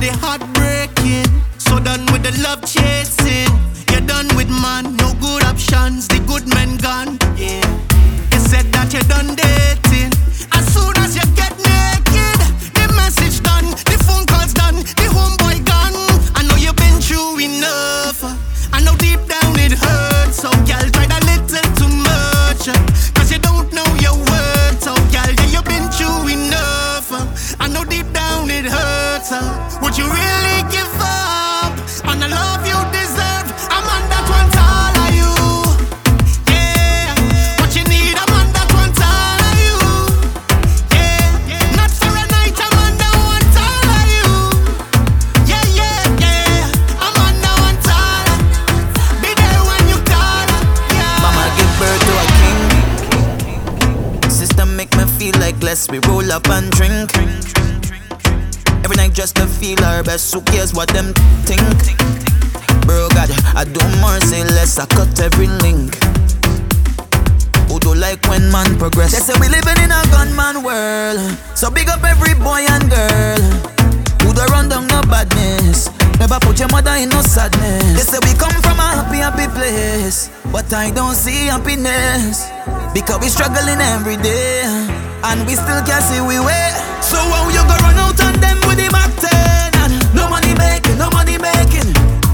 the heartbreaking, so done with the love chasing. You're done with man, no good options, the good men gone. Yeah, you said that you're done dating. As soon as you get naked, the message done, the phone call's done, the homeboy gone. I know you've been through enough. I know deep down it hurts, so girl, tried a little too much. Cause you don't know your worth, so girl, yeah, you've been through enough. I know deep down it hurts. Would you really give up on the love you deserve? A man that wants all of you, yeah. What you need, a man that wants all of you, yeah. Not for a night, a man that wants all of you, yeah, yeah, yeah. A man that wants all of you, be there when you call her, yeah. Mama give birth to a king. Sister make me feel like less, we roll up and drink. Every night just to feel her best, who cares what them think? Bro, God, I do more, say less, I cut every link. Who don't like when man progress? They say we living in a gunman world, so big up every boy and girl. Who don't run down no badness, never put your mother in no sadness. They say we come from a happy, happy place, but I don't see happiness, because we struggling every day, and we still can't see we way. So how you go run out on them with the back ten? And no money making, no money making.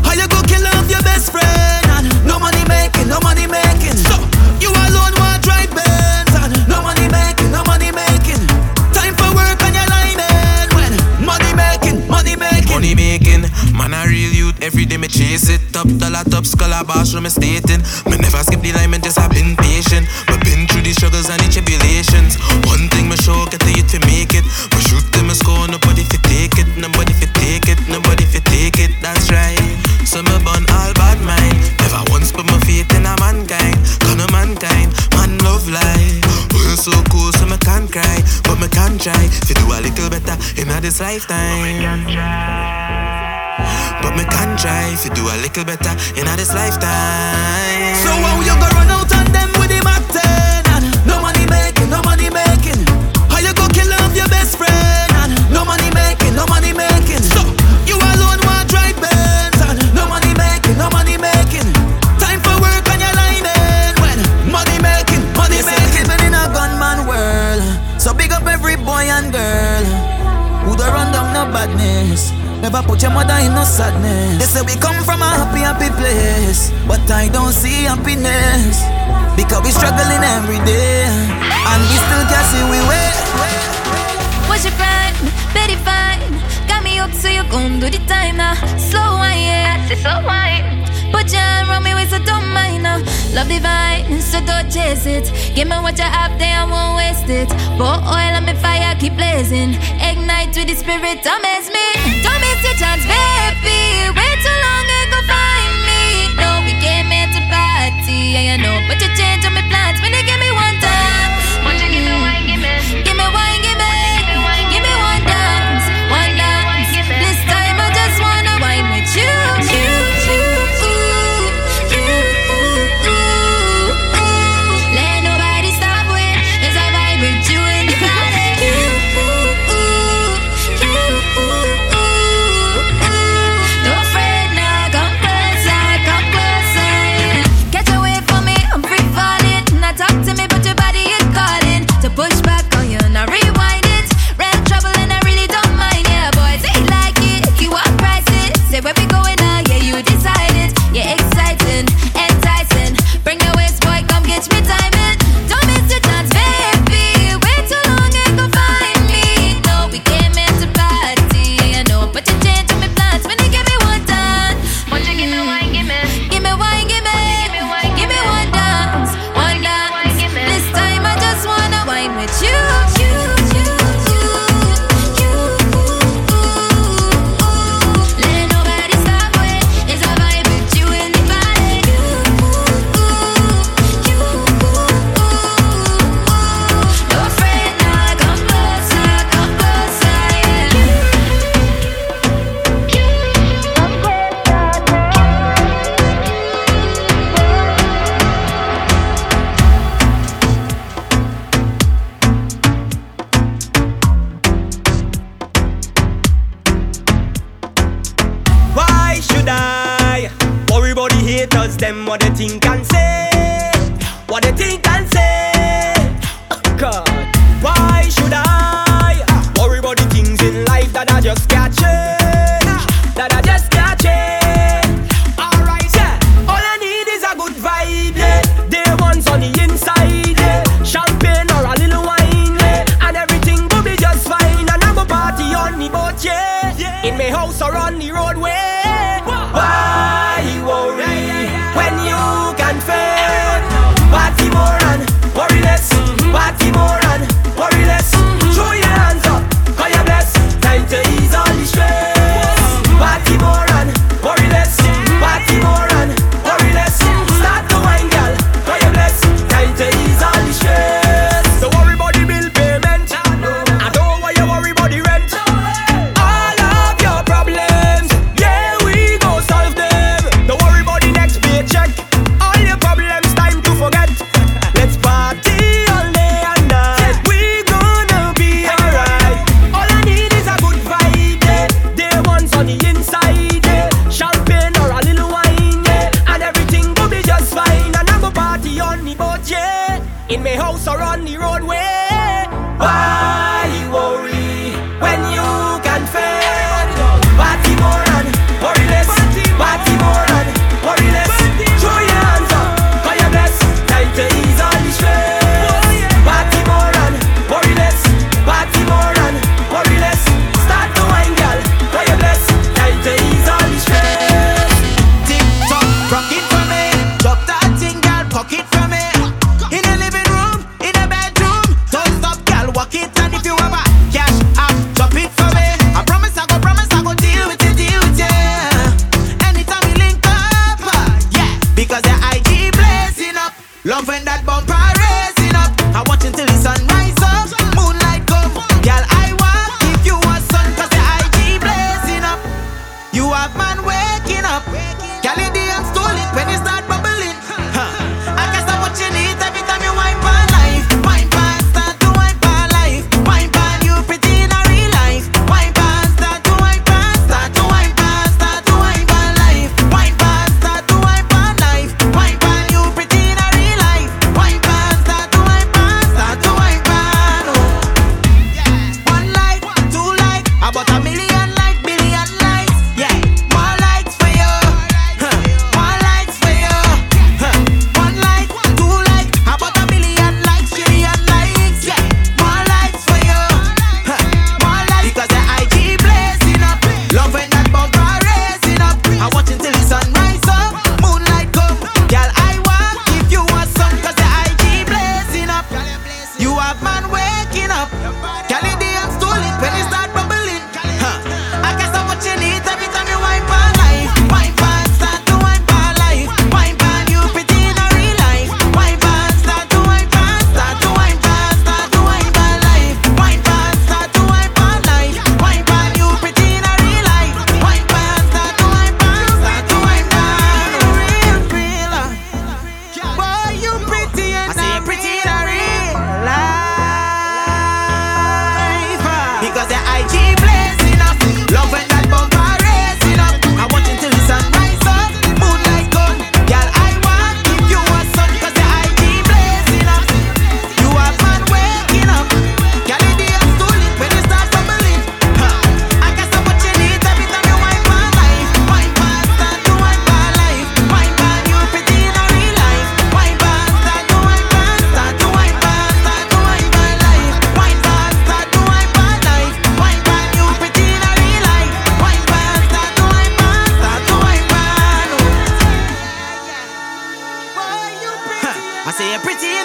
How you go kill off your best friend? And no money making, no money making. So you alone want to drive Benz? And no money making, no money making. Time for work on your line, man. When money making, money making, money making. Man a real youth, every day me chase it. Top dollar, top scholar, bathroom me stating. Me never skip the line, me just have been patient. Me been through the struggles and the tribulations. One thing me show, get the youth to make it. Me shoot them, me score, nobody fi take it. Nobody fi take it, nobody fi take it, that's right. So me burn all bad mind. Never once put my faith in a mankind. Cause no mankind, man love lie. World so cool, so me can't cry. But me can try, fi do a little better in a this lifetime. But me can try. But me can try if you do a little better in this lifetime. So how you go run out on them with the back ten? And no money making, no money making. How you go kill off your best friend? And no money making, no money making. So you alone want to drive Benz? And no money making, no money making. Time for work on your line, and when money making, money making. Living in a gunman world, so big up every boy and girl. Who don't run down no badness, never put your mother in no sadness. They say we come from a happy, happy place, but I don't see happiness, because we struggling every day, and we still can't see we way. What you find? Very fine. Got me up so you gon' do the time now. Slow wine, yeah, I say slow wine. Put your hand round me waist, so don't mind now. Love divine, so don't chase it. Give me what you have there, I won't waste it. Pour oil on me fire, keep blazing. Ignite with the spirit, amaze me. Don't miss your chance, baby. Way too long ago, find me. No, we came here to party, yeah, you know. But you change on me plans when they give me one time. Won't you give me wine, give me? Give me wine, give me. Give me one dance, one dance. This time I just wanna wine with you. I'm free. them what they think and say, what they think and say. God, why should I worry about the things in life that I just can't change, that I just can't change? Alright, yeah. All I need is a good vibe, yeah. Day one's on the inside, yeah. Champagne or a little wine, yeah. And everything will be just fine. And I'm a party on the boat, yeah, yeah. In my house or on the roadway. Why worry when you can fail? Party more and worry less. Party more and worry less. Throw your hands up, call your bless. Time to ease all the stress. Party more and worry less. Party more and worry less. Start the wine, girl, call your bless. Time to ease all the stress. Don't worry about the bill payment. I don't want you worry about the rent. All of your problems, yeah, we go solve them. Don't worry about the next paycheck. All your problems, time to forget. Let's party all day and night. We gonna be alright. All I need is a good vibe, yeah. Day one's on the inside, yeah. Champagne or a little wine, yeah. And everything will be just fine. And I'm a party on the boat, yeah. In my house or on the roadway. Why worry when you can fail? Party more and worry less. Party more and worry less. Throw your hands up, call your bless. Time to ease all the stress. Party more and worry less. Party more and worry less. Start the wine, girl, call your bless. Time to ease all the stress. Tick tock, rock it for me. Drop that thing, girl, cock it for me. In the living room, in the bedroom. Don't stop, girl, walk it. And if you ever cash up, drop it for me. I promise I go deal with it. Anytime we link up, yeah. Because the IG blazing up. Love when that bumper raising up. I watch until the sun rise up, moonlight come. Girl, I want if you a sun. Cause the IG blazing up. You have man waking up. Girl, your DM stolen when you start bubbling. I can't stop watching it every time you wine for life. Wine pan, start to wine for life. Wine pan, you pretty in a real life. Wine pan, start to wine pan. Start to wine pan, start to wine for life. Wine pan, start to wine for life. Wine pan, you pretty in a real life. Wine pan, start to wine pan. Start to wine pan, oh. One like, two like, about a million like, billion likes, yeah. More likes for you, more likes for you. One like, two like, about a million likes, yeah. More likes for you, more likes. Because the IG blazing up, love when that bumper raising up. I watch until the sun rise up, moonlight come. Girl, I want if you a sun. Cause the IG blazing up. You have man waking up. Girl, your DM stolen when you start bubbling. I can't stop watching it every time you wine for life. Wine pan, start to wine for life. Wine pan, you pretty in a real life. Wine pan, start to wine pan. Start to wine pan, start to wine for life. Wine pan, start to wine for life. Wine pan, you pretty in a real life. Wine pan, start to wine pan. Start to wine pan, real, real. Boy, you pretty in a real life. Because the IG blazing up, love when that bumper raising up. I watch until the sun rise up, moonlight come. Girl, I want if you a sun. Cause the IG blazing up. You a man waking up. Girl, your DM stolen when you start bubbling. I can't stop watching it every time you wine for life. Wine pan, start to wine for life. Wine pan, you pretty in a real life. Wine pan, start to wine pan. Start to wine pan, start to wine for life. Wine pan, start to wine for life. Wine pan, you pretty in a real life. Wine pan, start to wine pan. Start to wine pan, oh. Boy, you pretty. I say you're pretty